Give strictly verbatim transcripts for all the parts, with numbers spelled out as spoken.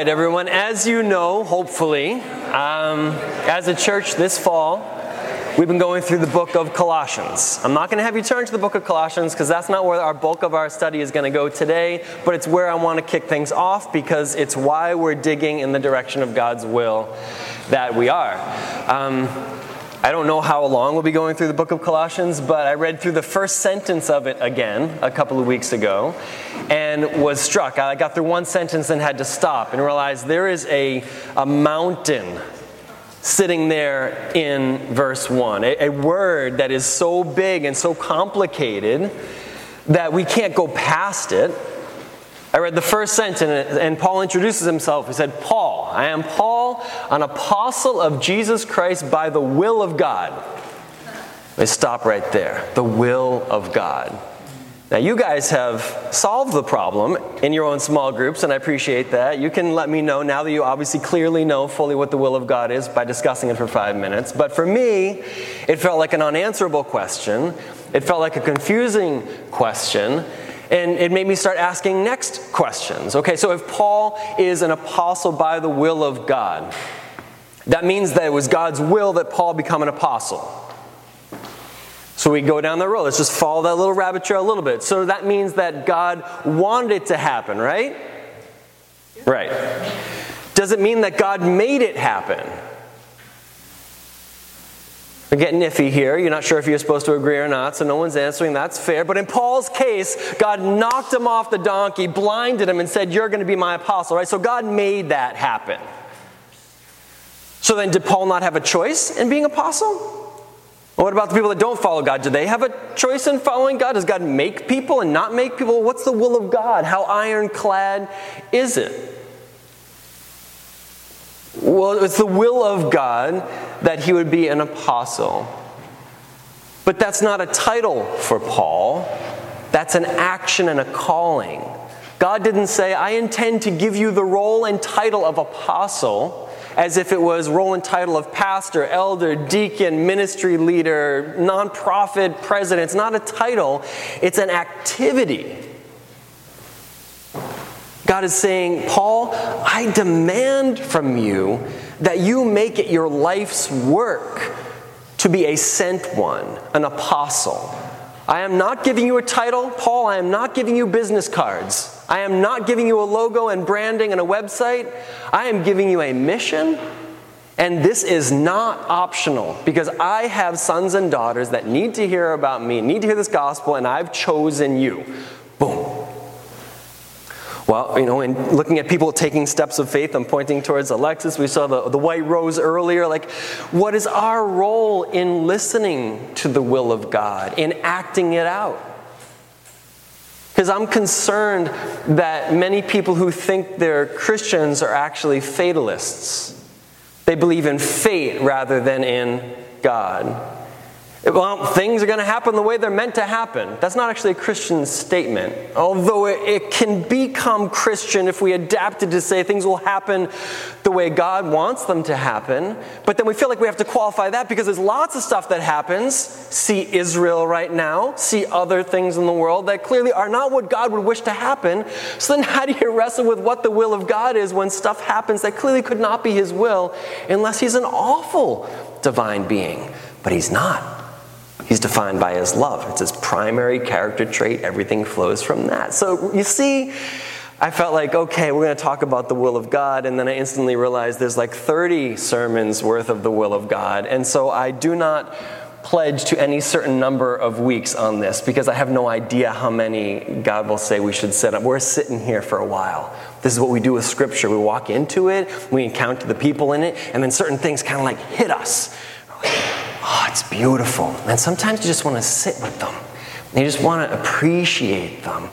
right, everyone. As you know, hopefully, um, as a church this fall, we've been going through the book of Colossians. I'm not going to have you turn to the book of Colossians because that's not where our bulk of our study is going to go today, but it's where I want to kick things off because it's why we're digging in the direction of God's will that we are. Um, I don't know how long we'll be going through the book of Colossians, but I read through the first sentence of it again a couple of weeks ago and was struck. I got through one sentence and had to stop and realize there is a, a mountain sitting there in verse one, a, a word that is so big and so complicated that we can't go past it. I read the first sentence, and Paul introduces himself. He said, Paul, I am Paul, an apostle of Jesus Christ by the will of God. They stop right there. The will of God. Now, you guys have solved the problem in your own small groups, and I appreciate that. You can let me know now that you obviously clearly know fully what the will of God is by discussing it for five minutes. But for me, it felt like an unanswerable question. It felt like a confusing question. And it made me start asking next questions. Okay, so if Paul is an apostle by the will of God, that means that it was God's will that Paul become an apostle. So we go down that road. Let's just follow that little rabbit trail a little bit. So that means that God wanted it to happen, right? Right. Does it mean that God made it happen? We're getting iffy here. You're not sure if you're supposed to agree or not, so no one's answering. That's fair. But in Paul's case, God knocked him off the donkey, blinded him, and said, you're going to be my apostle, right? So God made that happen. So then did Paul not have a choice in being apostle? Well, what about the people that don't follow God? Do they have a choice in following God? Does God make people and not make people? What's the will of God? How ironclad is it? Well, it's the will of God that he would be an apostle. But that's not a title for Paul. That's an action and a calling. God didn't say, I intend to give you the role and title of apostle, as if it was role and title of pastor, elder, deacon, ministry leader, nonprofit president. It's not a title. It's an activity. God is saying, Paul, I demand from you that you make it your life's work to be a sent one, an apostle. I am not giving you a title, Paul. I am not giving you business cards. I am not giving you a logo and branding and a website. I am giving you a mission, and this is not optional because I have sons and daughters that need to hear about me, need to hear this gospel, and I've chosen you. Boom. Well, you know, in looking at people taking steps of faith and pointing towards Alexis, we saw the, the white rose earlier. Like, what is our role in listening to the will of God, in acting it out? Because I'm concerned that many people who think they're Christians are actually fatalists. They believe in fate rather than in God. Well, things are going to happen the way they're meant to happen. That's not actually a Christian statement. Although it, it can become Christian if we adapted to say things will happen the way God wants them to happen. But then we feel like we have to qualify that because there's lots of stuff that happens. See Israel right now. See other things in the world that clearly are not what God would wish to happen. So then how do you wrestle with what the will of God is when stuff happens that clearly could not be his will unless he's an awful divine being? But he's not. He's defined by his love. It's his primary character trait. Everything flows from that. So you see, I felt like, okay, we're going to talk about the will of God. And then I instantly realized there's like thirty sermons worth of the will of God. And so I do not pledge to any certain number of weeks on this because I have no idea how many God will say we should set up. We're sitting here for a while. This is what we do with Scripture. We walk into it, we encounter the people in it, and then certain things kind of like hit us. Oh, it's beautiful. And sometimes you just want to sit with them. You just want to appreciate them.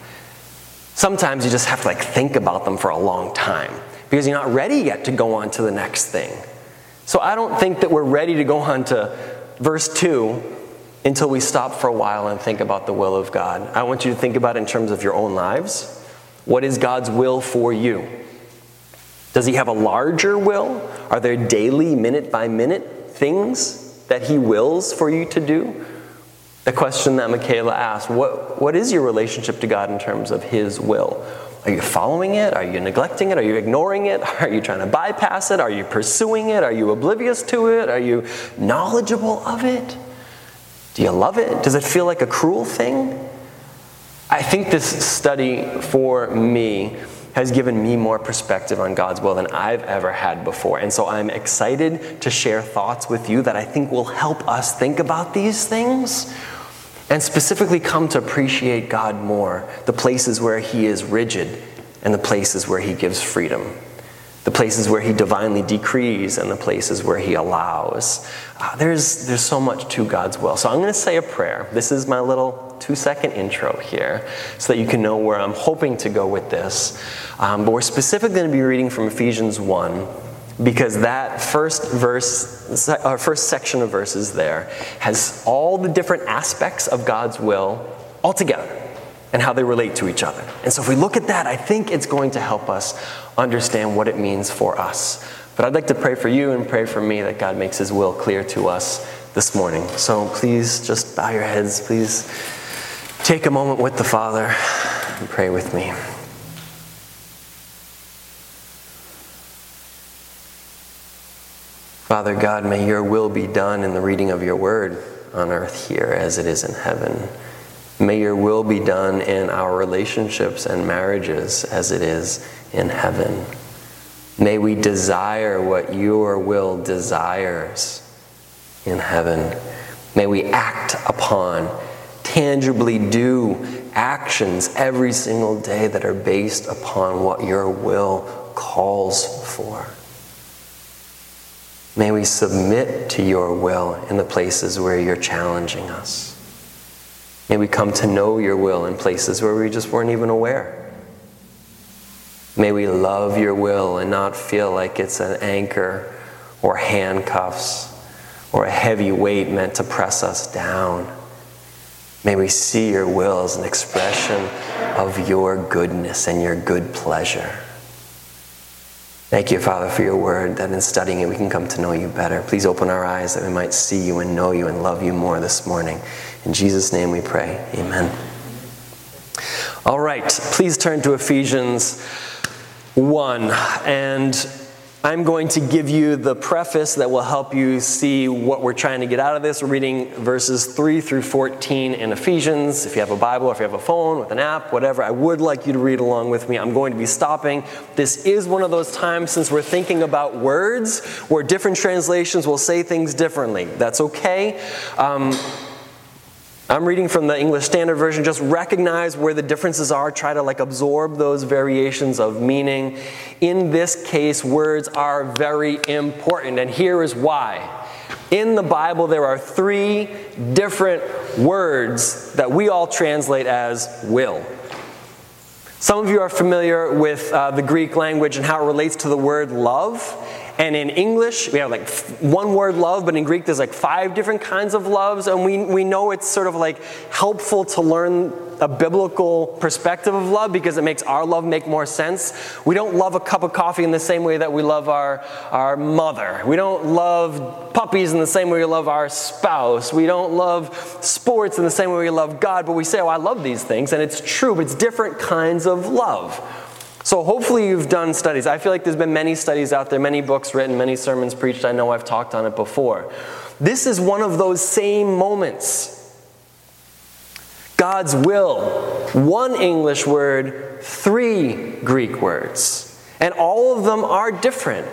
Sometimes you just have to like think about them for a long time because you're not ready yet to go on to the next thing. So I don't think that we're ready to go on to verse two until we stop for a while and think about the will of God. I want you to think about it in terms of your own lives. What is God's will for you? Does he have a larger will? Are there daily, minute-by-minute things that he wills for you to do? The question that Michaela asked, what, what is your relationship to God in terms of his will? Are you following it? Are you neglecting it? Are you ignoring it? Are you trying to bypass it? Are you pursuing it? Are you oblivious to it? Are you knowledgeable of it? Do you love it? Does it feel like a cruel thing? I think this study for me has given me more perspective on God's will than I've ever had before. And so I'm excited to share thoughts with you that I think will help us think about these things and specifically come to appreciate God more, the places where he is rigid and the places where he gives freedom, the places where he divinely decrees and the places where he allows. Uh, there's, there's so much to God's will. So I'm going to say a prayer. This is my little two-second intro here so that you can know where I'm hoping to go with this. Um, but we're specifically going to be reading from Ephesians one because that first verse, or first section of verses there has all the different aspects of God's will all together and how they relate to each other. And so if we look at that, I think it's going to help us understand what it means for us. But I'd like to pray for you and pray for me that God makes his will clear to us this morning. So please just bow your heads, please. Take a moment with the Father and pray with me. Father God, may your will be done in the reading of your word on earth here as it is in heaven. May your will be done in our relationships and marriages as it is in heaven. May we desire what your will desires in heaven. May we act upon tangibly do actions every single day that are based upon what your will calls for. May we submit to your will in the places where you're challenging us. May we come to know your will in places where we just weren't even aware. May we love your will and not feel like it's an anchor or handcuffs or a heavy weight meant to press us down. May we see your will as an expression of your goodness and your good pleasure. Thank you, Father, for your word, that in studying it we can come to know you better. Please open our eyes that we might see you and know you and love you more this morning. In Jesus' name we pray. Amen. All right, please turn to Ephesians one. And I'm going to give you the preface that will help you see what we're trying to get out of this. We're reading verses three through fourteen in Ephesians. If you have a Bible, or if you have a phone with an app, whatever, I would like you to read along with me. I'm going to be stopping. This is one of those times, since we're thinking about words, where different translations will say things differently. That's okay. Um, I'm reading from the English Standard Version. Just recognize where the differences are. Try to like absorb those variations of meaning. In this case, words are very important, and here is why. In the Bible, there are three different words that we all translate as will. Some of you are familiar with uh, the Greek language and how it relates to the word love. And in English, we have like one word love, but in Greek there's like five different kinds of loves. And we, we know it's sort of like helpful to learn a biblical perspective of love because it makes our love make more sense. We don't love a cup of coffee in the same way that we love our, our mother. We don't love puppies in the same way we love our spouse. We don't love sports in the same way we love God. But we say, oh, I love these things. And it's true, but it's different kinds of love. So hopefully you've done studies. I feel like there's been many studies out there, many books written, many sermons preached. I know I've talked on it before. This is one of those same moments. God's will. One English word, three Greek words. And all of them are different.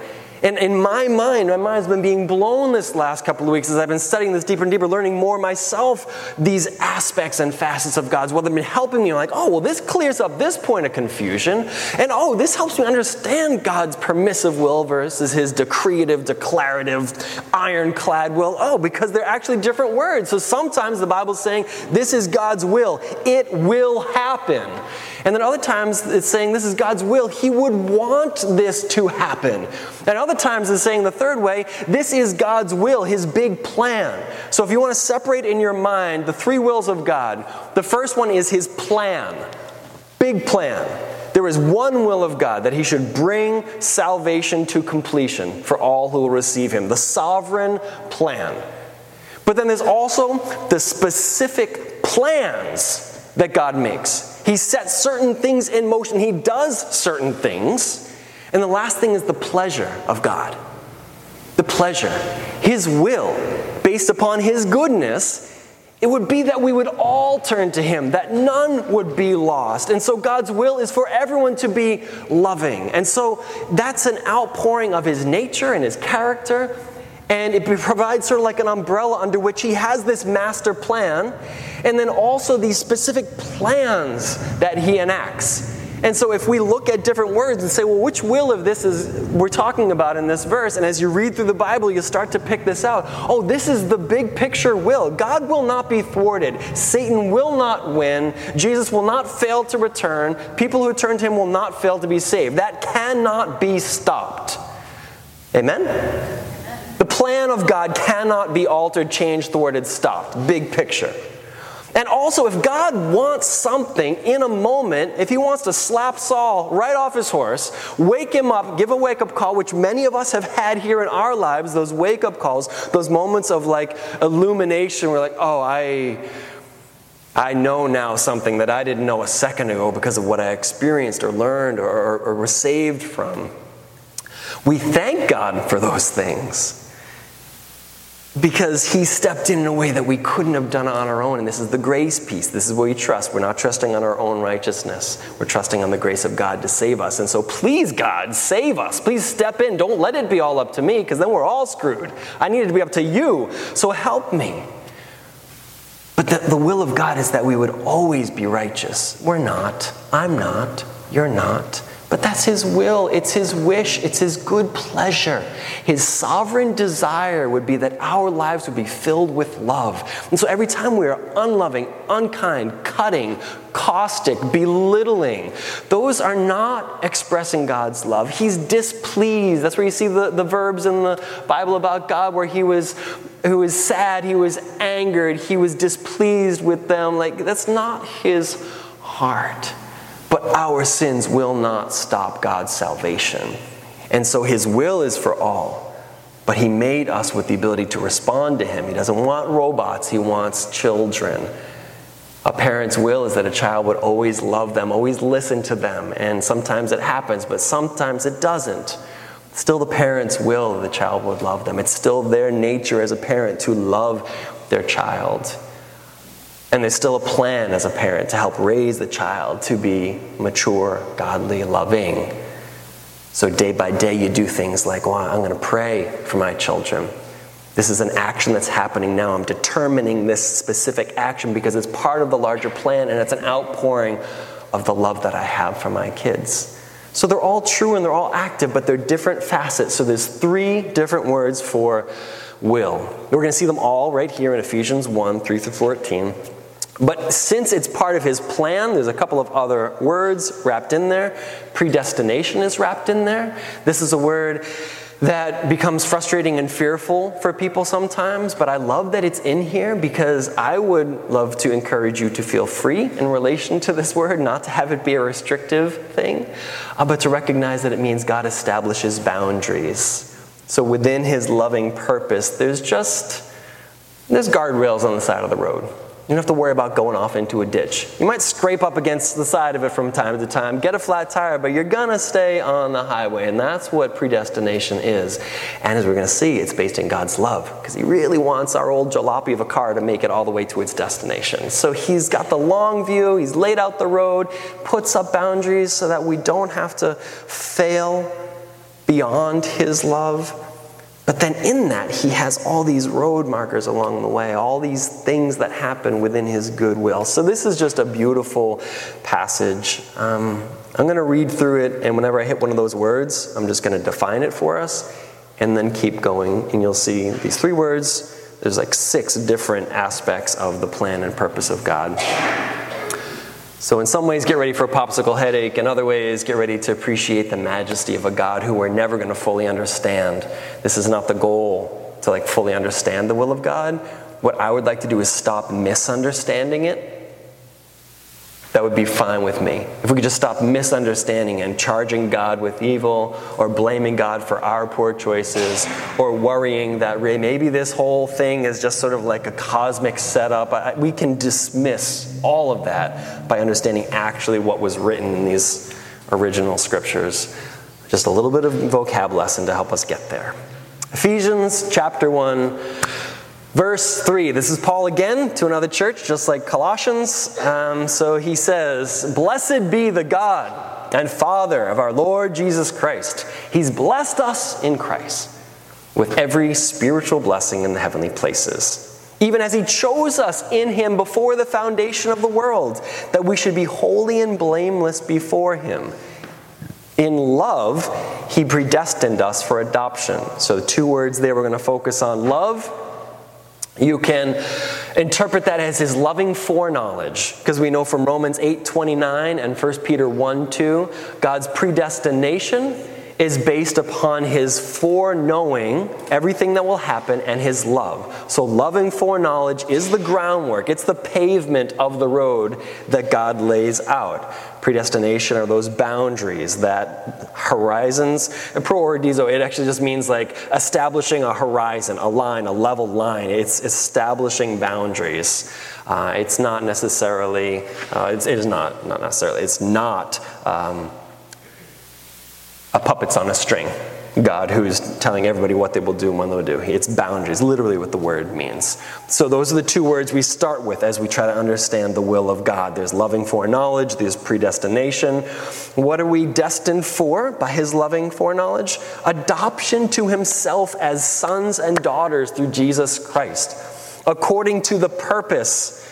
And in my mind, my mind's been being blown this last couple of weeks as I've been studying this deeper and deeper, learning more myself these aspects and facets of God's will. They've been helping me. I'm like, oh, well, this clears up this point of confusion. And oh, this helps me understand God's permissive will versus his decreative, declarative, ironclad will. Oh, because they're actually different words. So sometimes the Bible's saying, this is God's will. It will happen. And then other times it's saying, this is God's will. He would want this to happen. And other times it's saying the third way, this is God's will, his big plan. So if you want to separate in your mind the three wills of God, the first one is his plan, big plan. There is one will of God that he should bring salvation to completion for all who will receive him, the sovereign plan. But then there's also the specific plans that God makes. He sets certain things in motion. He does certain things. And the last thing is the pleasure of God. The pleasure, his will, based upon his goodness. It would be that we would all turn to him, that none would be lost. And so God's will is for everyone to be loving. And so that's an outpouring of his nature and his character. And it provides sort of like an umbrella under which he has this master plan. And then also these specific plans that he enacts. And so if we look at different words and say, well, which will of this is we're talking about in this verse? And as you read through the Bible, you start to pick this out. Oh, this is the big picture will. God will not be thwarted. Satan will not win. Jesus will not fail to return. People who turn to him will not fail to be saved. That cannot be stopped. Amen? The plan of God cannot be altered, changed, thwarted, stopped. Big picture. And also, if God wants something in a moment, if he wants to slap Saul right off his horse, wake him up, give a wake-up call, which many of us have had here in our lives, those wake-up calls, those moments of, like, illumination. We're like, oh, I, I know now something that I didn't know a second ago because of what I experienced or learned or, or, or was saved from. We thank God for those things. Because he stepped in in a way that we couldn't have done on our own. And this is the grace piece. This is where we trust. We're not trusting on our own righteousness. We're trusting on the grace of God to save us. And so please, God, save us. Please step in. Don't let it be all up to me, because then we're all screwed. I need it to be up to you. So help me. But the, the will of God is that we would always be righteous. We're not. I'm not. You're not. But that's his will, it's his wish, it's his good pleasure. His sovereign desire would be that our lives would be filled with love. And so every time we are unloving, unkind, cutting, caustic, belittling, those are not expressing God's love. He's displeased. That's where you see the, the verbs in the Bible about God where he was, who was sad, he was angered, he was displeased with them. Like, that's not his heart. But our sins will not stop God's salvation. And so his will is for all. But he made us with the ability to respond to him. He doesn't want robots. He wants children. A parent's will is that a child would always love them, always listen to them. And sometimes it happens, but sometimes it doesn't. It's still the parent's will that the child would love them. It's still their nature as a parent to love their child. And there's still a plan as a parent to help raise the child to be mature, godly, loving. So day by day you do things like, well, I'm going to pray for my children. This is an action that's happening now. I'm determining this specific action because it's part of the larger plan and it's an outpouring of the love that I have for my kids. So they're all true and they're all active, but they're different facets. So there's three different words for will. We're going to see them all right here in Ephesians one, three through fourteen. But since it's part of his plan, there's a couple of other words wrapped in there. Predestination is wrapped in there. This is a word that becomes frustrating and fearful for people sometimes, but I love that it's in here because I would love to encourage you to feel free in relation to this word, not to have it be a restrictive thing, uh, but to recognize that it means God establishes boundaries. So within his loving purpose, there's just, there's guardrails on the side of the road. You don't have to worry about going off into a ditch. You might scrape up against the side of it from time to time, get a flat tire, but you're going to stay on the highway. And that's what predestination is. And as we're going to see, it's based in God's love. Because he really wants our old jalopy of a car to make it all the way to its destination. So he's got the long view. He's laid out the road, puts up boundaries so that we don't have to fail beyond his love. But then in that, he has all these road markers along the way, all these things that happen within his goodwill. So this is just a beautiful passage. Um, I'm going to read through it, and whenever I hit one of those words, I'm just going to define it for us, and then keep going. And you'll see these three words. There's like six different aspects of the plan and purpose of God. So in some ways, get ready for a popsicle headache. In other ways, get ready to appreciate the majesty of a God who we're never going to fully understand. This is not the goal to like fully understand the will of God. What I would like to do is stop misunderstanding it that would be fine with me. If we could just stop misunderstanding and charging God with evil, or blaming God for our poor choices, or worrying that maybe this whole thing is just sort of like a cosmic setup. We can dismiss all of that by understanding actually what was written in these original scriptures. Just a little bit of vocab lesson to help us get there. Ephesians chapter one, verse three. This is Paul again to another church, just like Colossians. Um, so he says, "Blessed be the God and Father of our Lord Jesus Christ. He's blessed us in Christ with every spiritual blessing in the heavenly places, even as he chose us in him before the foundation of the world, that we should be holy and blameless before him. In love, he predestined us for adoption." So the two words there we're going to focus on. Love, you can interpret that as his loving foreknowledge, because we know from Romans eight twenty-nine and First Peter one two, God's predestination is based upon his foreknowing everything that will happen and his love. So loving foreknowledge is the groundwork. It's the pavement of the road that God lays out. Predestination are those boundaries, that horizons, and proordizo, it actually just means like establishing a horizon, a line, a level line. It's establishing boundaries. Uh, it's not necessarily, uh, it's, it is not, not necessarily, it's not, um, a puppet's on a string God who's telling everybody what they will do and when they'll do. It's boundaries, literally what the word means. So those are the two words we start with as we try to understand the will of God. There's loving foreknowledge, there's predestination. What are we destined for by his loving foreknowledge? Adoption to himself as sons and daughters through Jesus Christ, according to the purpose.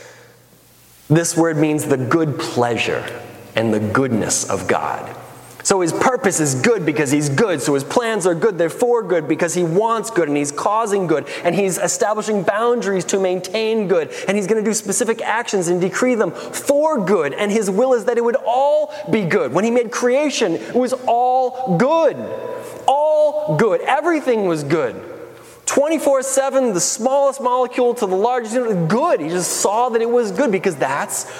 This word means the good pleasure and the goodness of God. So his purpose is good because he's good. So his plans are good. They're for good because he wants good, and he's causing good, and he's establishing boundaries to maintain good, and he's going to do specific actions and decree them for good. And his will is that it would all be good. When he made creation, it was all good. All good. Everything was good. twenty-four seven, the smallest molecule to the largest unit, good. He just saw that it was good because that's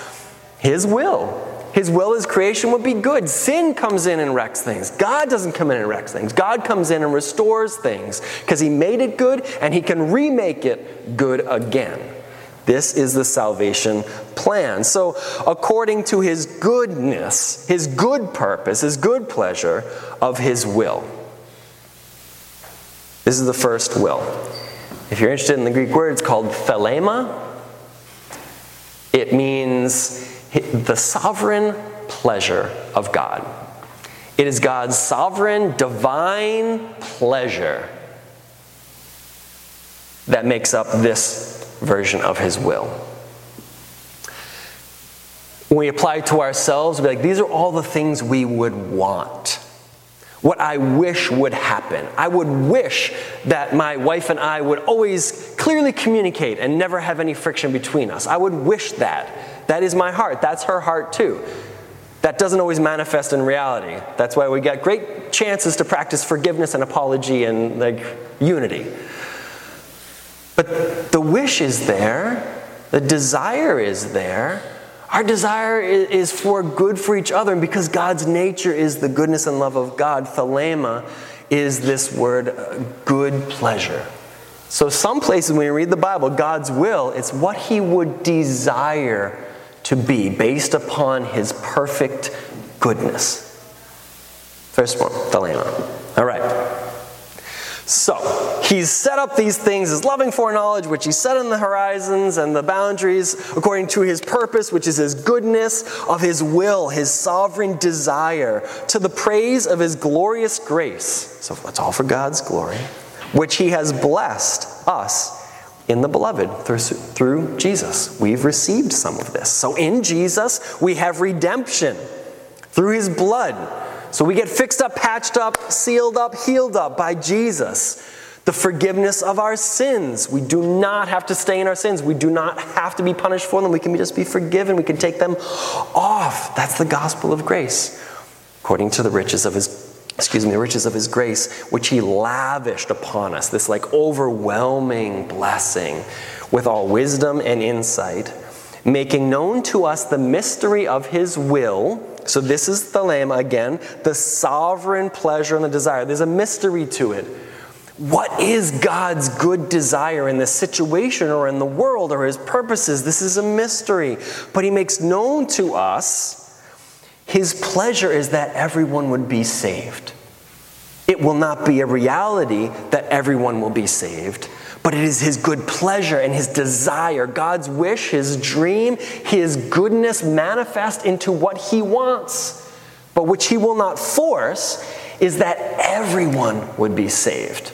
his will. His will, his creation would be good. Sin comes in and wrecks things. God doesn't come in and wrecks things. God comes in and restores things because he made it good and he can remake it good again. This is the salvation plan. So according to his goodness, his good purpose, his good pleasure of his will. This is the first will. If you're interested in the Greek word, it's called thelema. It means the sovereign pleasure of God. It is God's sovereign, divine pleasure that makes up this version of his will. When we apply it to ourselves, we're like, these are all the things we would want. What I wish would happen. I would wish that my wife and I would always clearly communicate and never have any friction between us. I would wish that. That is my heart. That's her heart too. That doesn't always manifest in reality. That's why we got great chances to practice forgiveness and apology and like unity. But the wish is there. The desire is there. Our desire is for good for each other. And because God's nature is the goodness and love of God, thelema is this word, good pleasure. So some places when we read the Bible, God's will, it's what he would desire to be based upon his perfect goodness. First one, thelema. All right. So, he's set up these things, his loving foreknowledge, which he set in the horizons and the boundaries, according to his purpose, which is his goodness, of his will, his sovereign desire, to the praise of his glorious grace. So, that's all for God's glory, which he has blessed us in the beloved through, through Jesus. We've received some of this. So, in Jesus, we have redemption through his blood. So we get fixed up, patched up, sealed up, healed up by Jesus. The forgiveness of our sins. We do not have to stay in our sins. We do not have to be punished for them. We can just be forgiven. We can take them off. That's the gospel of grace. According to the riches of his excuse me, the riches of his grace, which he lavished upon us. This like overwhelming blessing with all wisdom and insight. making known to us the mystery of his will. So this is the Lamb again, the sovereign pleasure and the desire. There's a mystery to it. What is God's good desire in the situation or in the world or his purposes? This is a mystery. But he makes known to us his pleasure is that everyone would be saved. It will not be a reality that everyone will be saved, but it is his good pleasure and his desire, God's wish, his dream, his goodness manifest into what he wants, but which he will not force, is that everyone would be saved.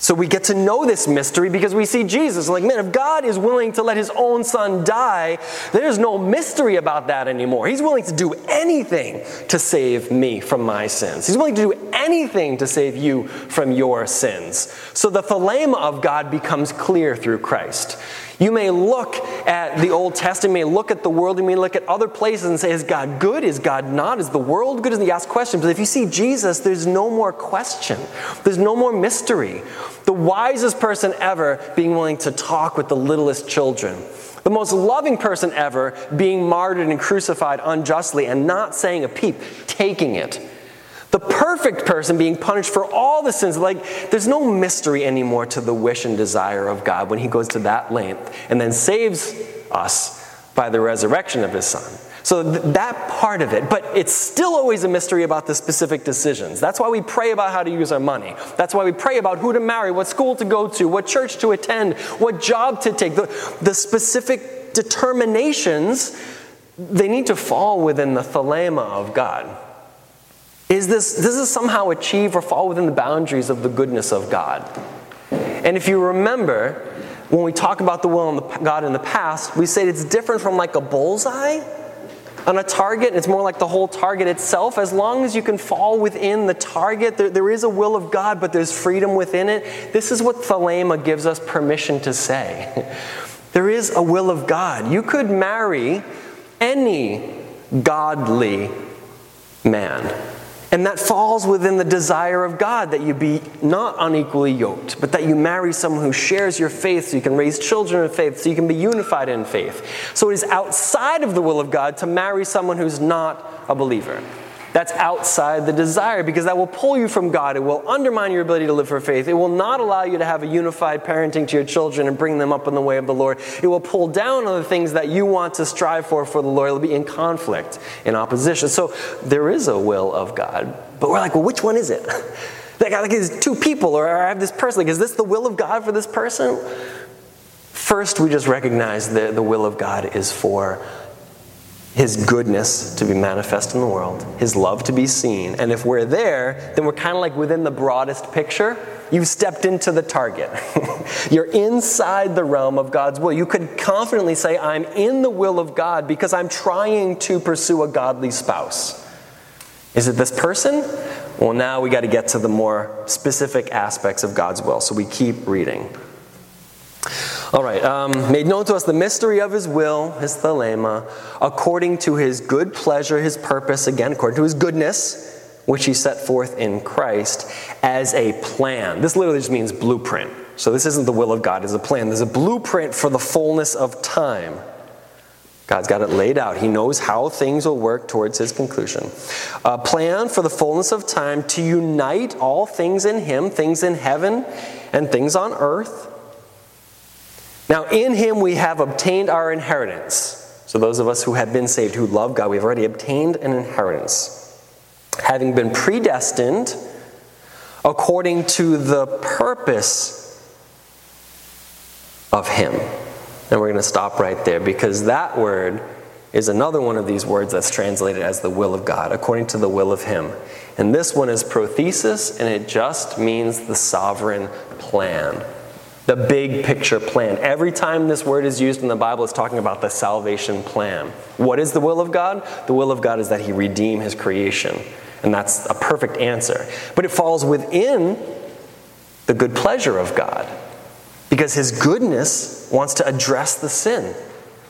So we get to know this mystery because we see Jesus. Like, man, if God is willing to let his own son die, there's no mystery about that anymore. He's willing to do anything to save me from my sins. He's willing to do anything to save you from your sins. So the thelema of God becomes clear through Christ. You may look at the Old Testament, you may look at the world, you may look at other places and say, is God good? Is God not? Is the world good? And you ask questions. But if you see Jesus, there's no more question. There's no more mystery. The wisest person ever being willing to talk with the littlest children. The most loving person ever being martyred and crucified unjustly and not saying a peep, taking it. The perfect person being punished for all the sins. Like, there's no mystery anymore to the wish and desire of God when he goes to that length and then saves us by the resurrection of his son. So th- that part of it, but it's still always a mystery about the specific decisions. That's why we pray about how to use our money. That's why we pray about who to marry, what school to go to, what church to attend, what job to take. The, the specific determinations, they need to fall within the thelema of God. Is this, does this somehow achieve or fall within the boundaries of the goodness of God? And if you remember, when we talk about the will of God in the past, we said it's different from like a bullseye on a target. It's more like the whole target itself. As long as you can fall within the target, there, there is a will of God, but there's freedom within it. This is what thelema gives us permission to say. There is a will of God. You could marry any godly man. And that falls within the desire of God, that you be not unequally yoked, but that you marry someone who shares your faith so you can raise children in faith, so you can be unified in faith. So it is outside of the will of God to marry someone who's not a believer. That's outside the desire, because that will pull you from God. It will undermine your ability to live for faith. It will not allow you to have a unified parenting to your children and bring them up in the way of the Lord. It will pull down on the things that you want to strive for for the Lord. It will be in conflict, in opposition. So there is a will of God. But we're like, well, which one is it? Like, I like there's two people, or I have this person. Like, is this the will of God for this person? First, we just recognize that the will of God is for his goodness to be manifest in the world, his love to be seen. And if we're there, then we're kind of like within the broadest picture. You've stepped into the target. You're inside the realm of God's will. You could confidently say, I'm in the will of God because I'm trying to pursue a godly spouse. Is it this person? Well, now we got to get to the more specific aspects of God's will. So we keep reading. All right, um, made known to us the mystery of his will, his thelema, according to his good pleasure, his purpose, again, according to his goodness, which he set forth in Christ as a plan. This literally just means blueprint. So this isn't the will of God, it's a plan. There's a blueprint for the fullness of time. God's got it laid out. He knows how things will work towards his conclusion. A plan for the fullness of time to unite all things in him, things in heaven and things on earth. Now, in him we have obtained our inheritance. So those of us who have been saved, who love God, we've already obtained an inheritance. Having been predestined according to the purpose of him. And we're going to stop right there because that word is another one of these words that's translated as the will of God, according to the will of him. And this one is prothesis, and it just means the sovereign plan. The big picture plan. Every time this word is used in the Bible, it's talking about the salvation plan. What is the will of God? The will of God is that he redeem his creation. And that's a perfect answer. But it falls within the good pleasure of God. Because his goodness wants to address the sin.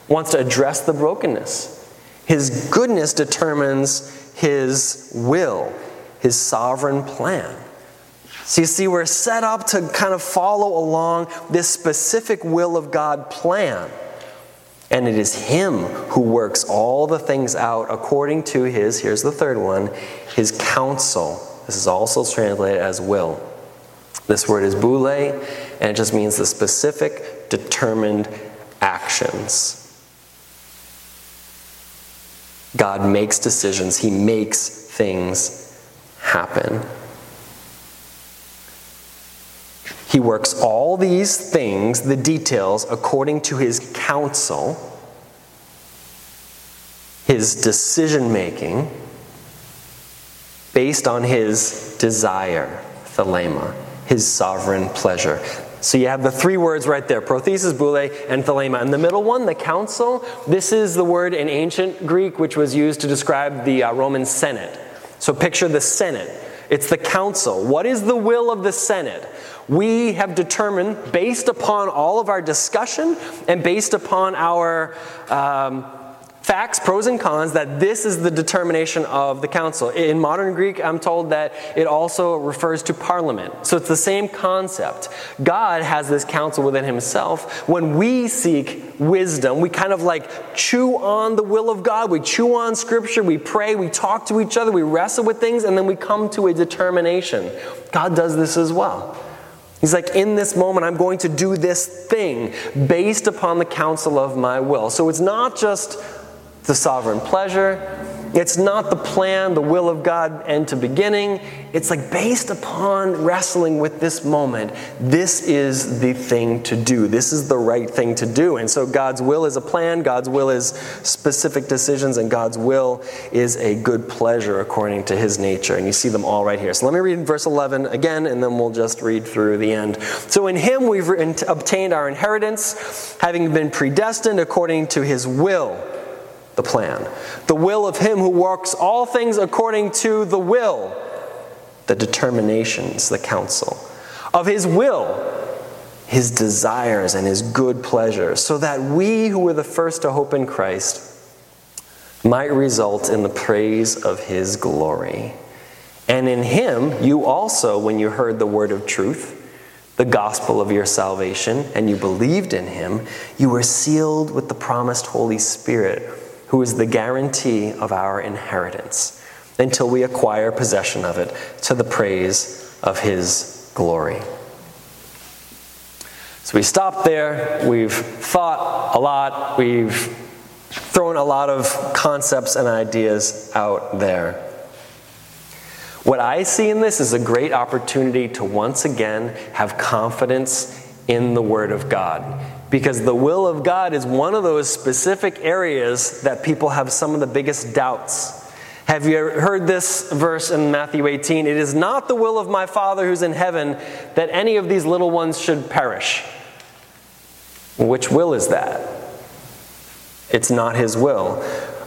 Wants to address the brokenness. His goodness determines his will. His sovereign plan. So you see, we're set up to kind of follow along this specific will of God plan. And it is him who works all the things out according to his, here's the third one, his counsel. This is also translated as will. This word is boulé, and it just means the specific, determined actions. God makes decisions. He makes things happen. He works all these things, the details, according to his counsel, his decision-making, based on his desire, thelema, his sovereign pleasure. So you have the three words right there, prothesis, boule, and thelema. And the middle one, the council, this is the word in ancient Greek which was used to describe the uh, Roman Senate. So picture the Senate. It's the council. What is the will of the Senate? We have determined, based upon all of our discussion and based upon our um, facts, pros and cons, that this is the determination of the council. In modern Greek, I'm told that it also refers to parliament. So it's the same concept. God has this council within himself. When we seek wisdom, we kind of like chew on the will of God. We chew on scripture. We pray. We talk to each other. We wrestle with things. And then we come to a determination. God does this as well. He's like, in this moment, I'm going to do this thing based upon the counsel of my will. So it's not just the sovereign pleasure. It's not the plan, the will of God, end to beginning. It's like based upon wrestling with this moment, this is the thing to do. This is the right thing to do. And so God's will is a plan. God's will is specific decisions. And God's will is a good pleasure according to his nature. And you see them all right here. So let me read verse eleven again, and then we'll just read through the end. So in him we've obtained our inheritance, having been predestined according to his will. The plan. The will of him who works all things according to the will. The determinations, the counsel. Of his will, his desires and his good pleasure. So that we who were the first to hope in Christ might result in the praise of his glory. And in him, you also, when you heard the word of truth, the gospel of your salvation, and you believed in him, you were sealed with the promised Holy Spirit, who is the guarantee of our inheritance, until we acquire possession of it, to the praise of his glory. So we stopped there. We've thought a lot. We've thrown a lot of concepts and ideas out there. What I see in this is a great opportunity to once again have confidence in the Word of God. Because the will of God is one of those specific areas that people have some of the biggest doubts. Have you ever heard this verse in Matthew eighteen? It is not the will of my Father who's in heaven that any of these little ones should perish. Which will is that? It's not his will.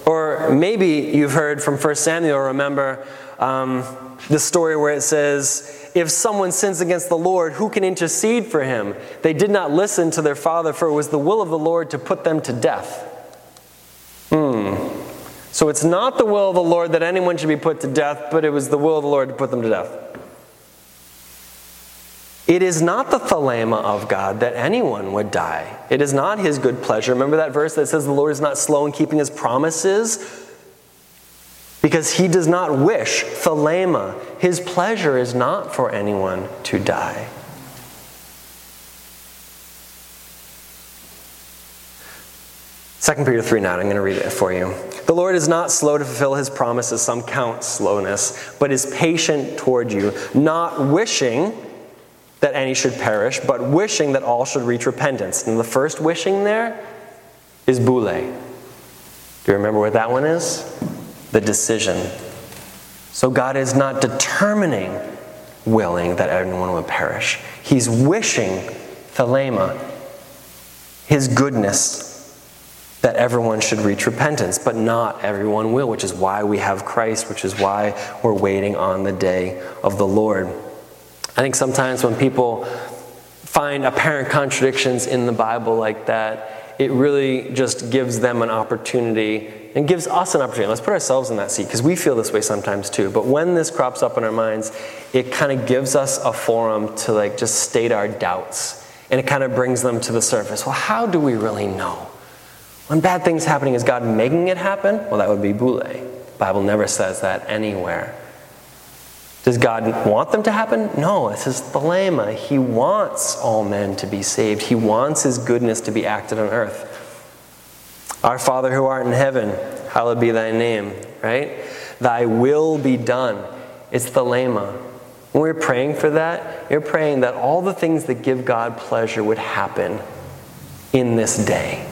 Or maybe you've heard from First Samuel, remember um, the story where it says, if someone sins against the Lord, who can intercede for him? They did not listen to their father, for it was the will of the Lord to put them to death. Hmm. So it's not the will of the Lord that anyone should be put to death, but it was the will of the Lord to put them to death. It is not the thelema of God that anyone would die. It is not his good pleasure. Remember that verse that says the Lord is not slow in keeping his promises? Because he does not wish, thelema, his pleasure is not for anyone to die. Second Peter three nine, I'm going to read it for you. The Lord is not slow to fulfill his promises, some count slowness, but is patient toward you, not wishing that any should perish, but wishing that all should reach repentance. And the first wishing there is boule. Do you remember what that one is? The decision. So God is not determining, willing that everyone would perish. He's wishing, thelema, his goodness, that everyone should reach repentance, but not everyone will, which is why we have Christ, which is why we're waiting on the day of the Lord. I think sometimes when people find apparent contradictions in the Bible like that, it really just gives them an opportunity and gives us an opportunity. Let's put ourselves in that seat, because we feel this way sometimes too. But when this crops up in our minds, it kind of gives us a forum to like just state our doubts. And it kind of brings them to the surface. Well, how do we really know? When bad things happening, is God making it happen? Well, that would be boule. The Bible never says that anywhere. Does God want them to happen? No, this is the Lema. He wants all men to be saved. He wants his goodness to be acted on earth. Our Father who art in heaven, hallowed be thy name, right? Thy will be done. It's the Lema. When we're praying for that, you're praying that all the things that give God pleasure would happen in this day.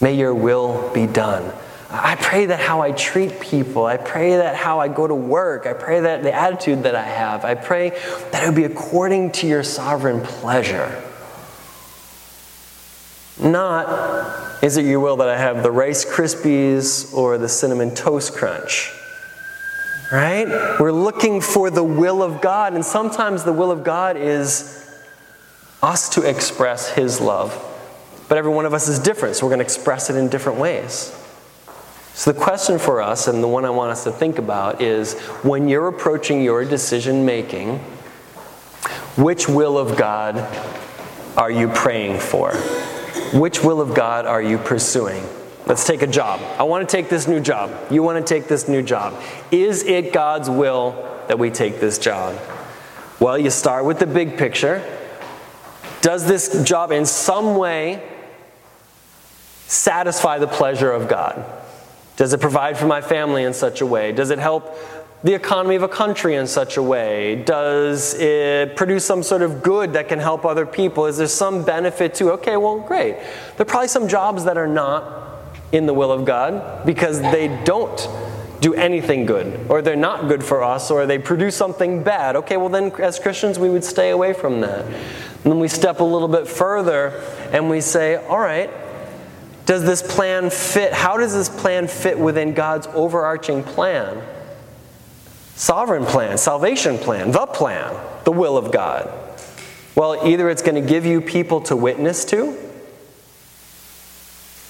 May your will be done. I pray that how I treat people, I pray that how I go to work, I pray that the attitude that I have, I pray that it would be according to your sovereign pleasure. Not, is it your will that I have the Rice Krispies or the Cinnamon Toast Crunch? Right? We're looking for the will of God, and sometimes the will of God is us to express his love. But every one of us is different, so we're going to express it in different ways. So the question for us, and the one I want us to think about, is when you're approaching your decision-making, which will of God are you praying for? Which will of God are you pursuing? Let's take a job. I want to take this new job. You want to take this new job. Is it God's will that we take this job? Well, you start with the big picture. Does this job in some way satisfy the pleasure of God? Does it provide for my family in such a way? Does it help the economy of a country in such a way? Does it produce some sort of good that can help other people? Is there some benefit to, okay, well, great. There are probably some jobs that are not in the will of God because they don't do anything good, or they're not good for us, or they produce something bad. Okay, well then, as Christians, we would stay away from that. And then we step a little bit further and we say, all right, Does this plan fit? How does this plan fit within God's overarching plan? Sovereign plan, salvation plan, the plan, the will of God. Well, either it's going to give you people to witness to.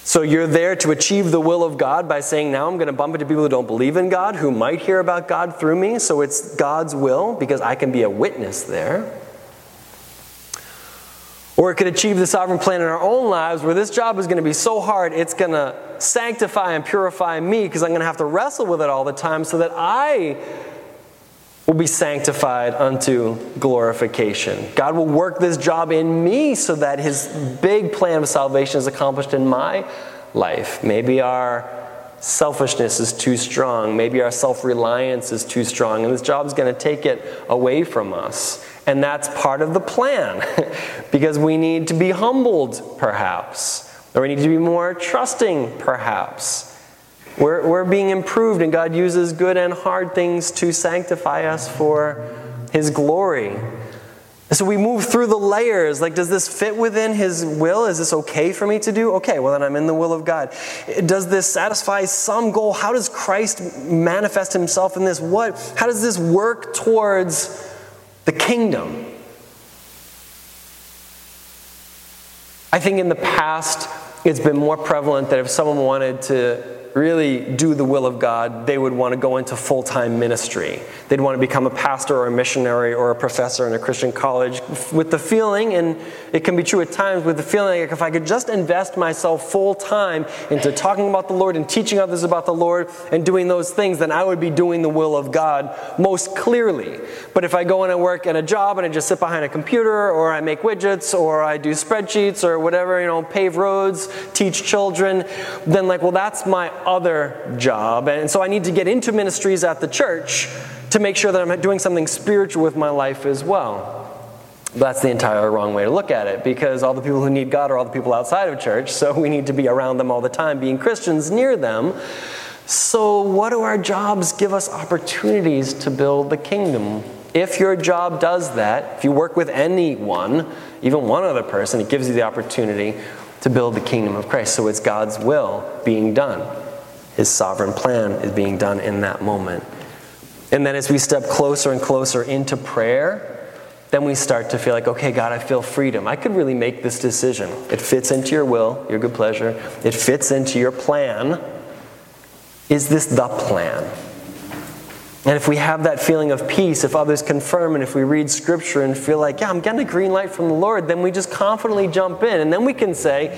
So you're there to achieve the will of God by saying, now I'm going to bump into people who don't believe in God, who might hear about God through me. So it's God's will because I can be a witness there. Or it could achieve the sovereign plan in our own lives where this job is going to be so hard, it's going to sanctify and purify me because I'm going to have to wrestle with it all the time so that I will be sanctified unto glorification. God will work this job in me so that his big plan of salvation is accomplished in my life. Maybe our selfishness is too strong. Maybe our self-reliance is too strong. And this job is going to take it away from us. And that's part of the plan, because we need to be humbled, perhaps, or we need to be more trusting, perhaps. We're, we're being improved, and God uses good and hard things to sanctify us for his glory. And so we move through the layers, like, does this fit within his will? Is this okay for me to do? Okay, well then I'm in the will of God. Does this satisfy some goal? How does Christ manifest himself in this? What? How does this work towards the kingdom? I think in the past, it's been more prevalent that if someone wanted to really do the will of God, they would want to go into full-time ministry. They'd want to become a pastor or a missionary or a professor in a Christian college with the feeling, and it can be true at times, with the feeling like if I could just invest myself full-time into talking about the Lord and teaching others about the Lord and doing those things, then I would be doing the will of God most clearly. But if I go and I work at a job and I just sit behind a computer, or I make widgets, or I do spreadsheets or whatever, you know, pave roads, teach children, then like, well, that's my other job, and so I need to get into ministries at the church to make sure that I'm doing something spiritual with my life as well. That's the entire wrong way to look at it, because all the people who need God are all the people outside of church, so we need to be around them all the time, being Christians near them. So what do our jobs give us opportunities to build the kingdom? If your job does that, if you work with anyone, even one other person, it gives you the opportunity to build the kingdom of Christ. So it's God's will being done. His sovereign plan is being done in that moment. And then as we step closer and closer into prayer, then we start to feel like, okay, God, I feel freedom. I could really make this decision. It fits into your will, your good pleasure. It fits into your plan. Is this the plan? And if we have that feeling of peace, if others confirm, and if we read Scripture and feel like, yeah, I'm getting a green light from the Lord, then we just confidently jump in. And then we can say,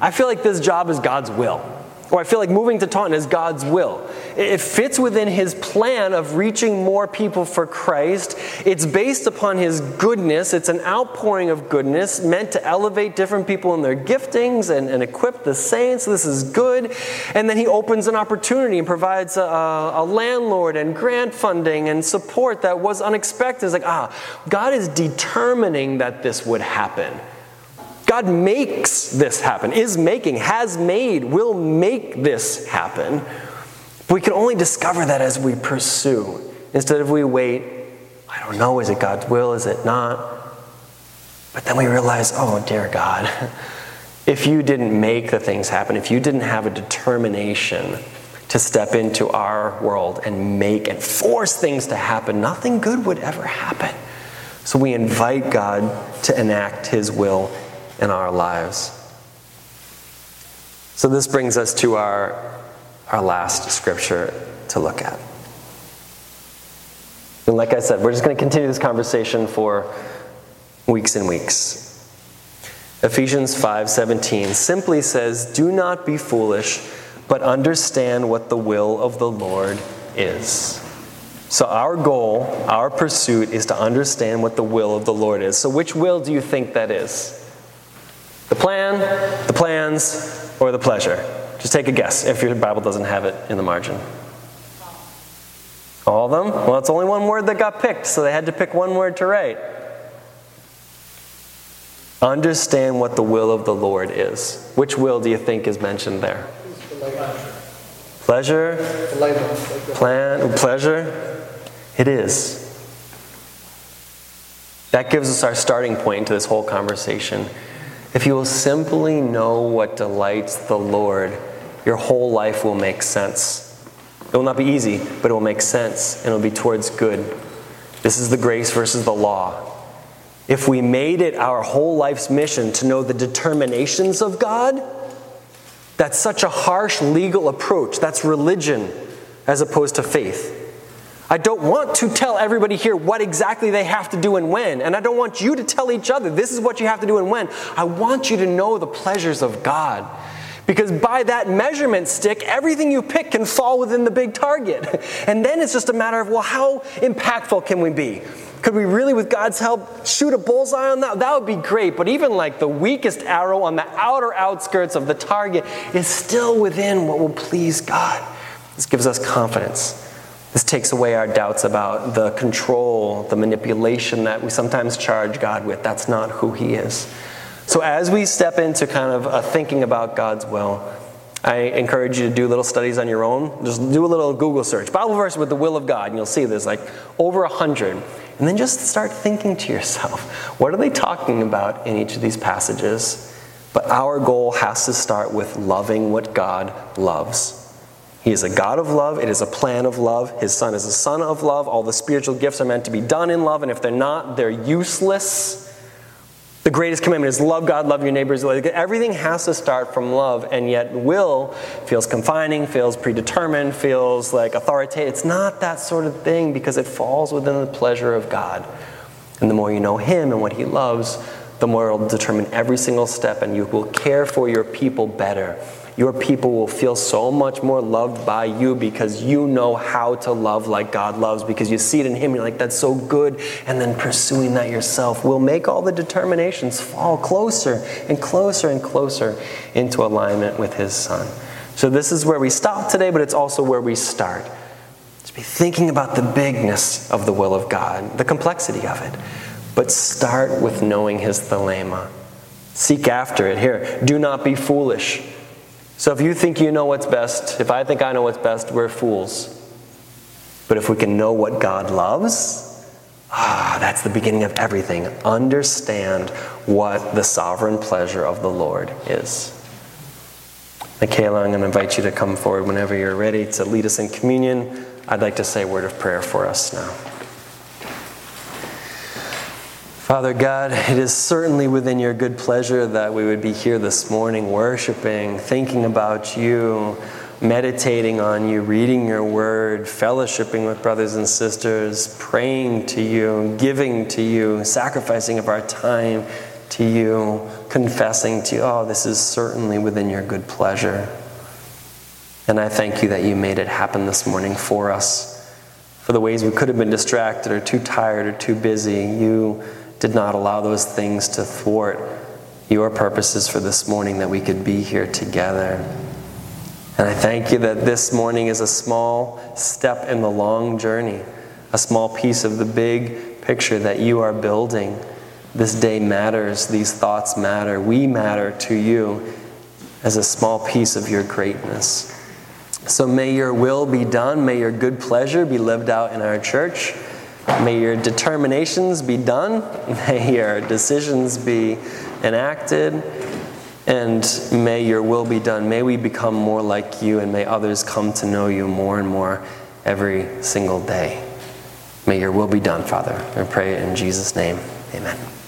I feel like this job is God's will. Or I feel like moving to Taunton is God's will. It fits within his plan of reaching more people for Christ. It's based upon his goodness. It's an outpouring of goodness meant to elevate different people in their giftings and, and equip the saints. This is good. And then he opens an opportunity and provides a, a landlord and grant funding and support that was unexpected. It's like, ah, God is determining that this would happen. God makes this happen, is making, has made, will make this happen. But we can only discover that as we pursue. Instead of we wait, I don't know, is it God's will, is it not? But then we realize, oh dear God, if you didn't make the things happen, if you didn't have a determination to step into our world and make and force things to happen, nothing good would ever happen. So we invite God to enact his will in our lives. So this brings us to our, our last scripture to look at. And like I said, we're just going to continue this conversation for weeks and weeks. Ephesians five seventeen simply says, "Do not be foolish, but understand what the will of the Lord is." So our goal, our pursuit, is to understand what the will of the Lord is. So which will do you think that is? The plan, the plans, or the pleasure? Just take a guess if your Bible doesn't have it in the margin. All of them? Well, it's only one word that got picked, so they had to pick one word to write. Understand what the will of the Lord is. Which will do you think is mentioned there? Pleasure? Plan? Pleasure? It is. That gives us our starting point to this whole conversation. If you will simply know what delights the Lord, your whole life will make sense. It will not be easy, but it will make sense, and it will be towards good. This is the grace versus the law. If we made it our whole life's mission to know the determinations of God, that's such a harsh legal approach. That's religion as opposed to faith. I don't want to tell everybody here what exactly they have to do and when. And I don't want you to tell each other, this is what you have to do and when. I want you to know the pleasures of God. Because by that measurement stick, everything you pick can fall within the big target. And then it's just a matter of, well, how impactful can we be? Could we really, with God's help, shoot a bullseye on that? That would be great. But even like the weakest arrow on the outer outskirts of the target is still within what will please God. This gives us confidence. This takes away our doubts about the control, the manipulation that we sometimes charge God with. That's not who he is. So as we step into kind of a thinking about God's will, I encourage you to do little studies on your own. Just do a little Google search. Bible verse with the will of God, and you'll see there's like over a hundred. And then just start thinking to yourself, what are they talking about in each of these passages? But our goal has to start with loving what God loves. He is a God of love. It is a plan of love. His Son is a Son of love. All the spiritual gifts are meant to be done in love, and if they're not, they're useless. The greatest commandment is love God, love your neighbors. Everything has to start from love, and yet will feels confining, feels predetermined, feels like authoritative. It's not that sort of thing because it falls within the pleasure of God. And the more you know him and what he loves, the more it will determine every single step, and you will care for your people better. Your people will feel so much more loved by you because you know how to love like God loves, because you see it in him, you're like, that's so good, and then pursuing that yourself will make all the determinations fall closer and closer and closer into alignment with his Son. So this is where we stop today, but it's also where we start. Just be thinking about the bigness of the will of God, the complexity of it, but start with knowing his thelema. Seek after it. Here, do not be foolish. So if you think you know what's best, if I think I know what's best, we're fools. But if we can know what God loves, ah, that's the beginning of everything. Understand what the sovereign pleasure of the Lord is. Michaela, I'm going to invite you to come forward whenever you're ready to lead us in communion. I'd like to say a word of prayer for us now. Father God, it is certainly within your good pleasure that we would be here this morning worshiping, thinking about you, meditating on you, reading your word, fellowshipping with brothers and sisters, praying to you, giving to you, sacrificing of our time to you, confessing to you, oh, this is certainly within your good pleasure. And I thank you that you made it happen this morning for us. For the ways we could have been distracted or too tired or too busy, you did not allow those things to thwart your purposes for this morning, that we could be here together. And I thank you that this morning is a small step in the long journey, a small piece of the big picture that you are building. This day matters. These thoughts matter. We matter to you as a small piece of your greatness. So may your will be done. May your good pleasure be lived out in our church. May your determinations be done. May your decisions be enacted. And may your will be done. May we become more like you, and may others come to know you more and more every single day. May your will be done, Father. I pray it in Jesus' name. Amen.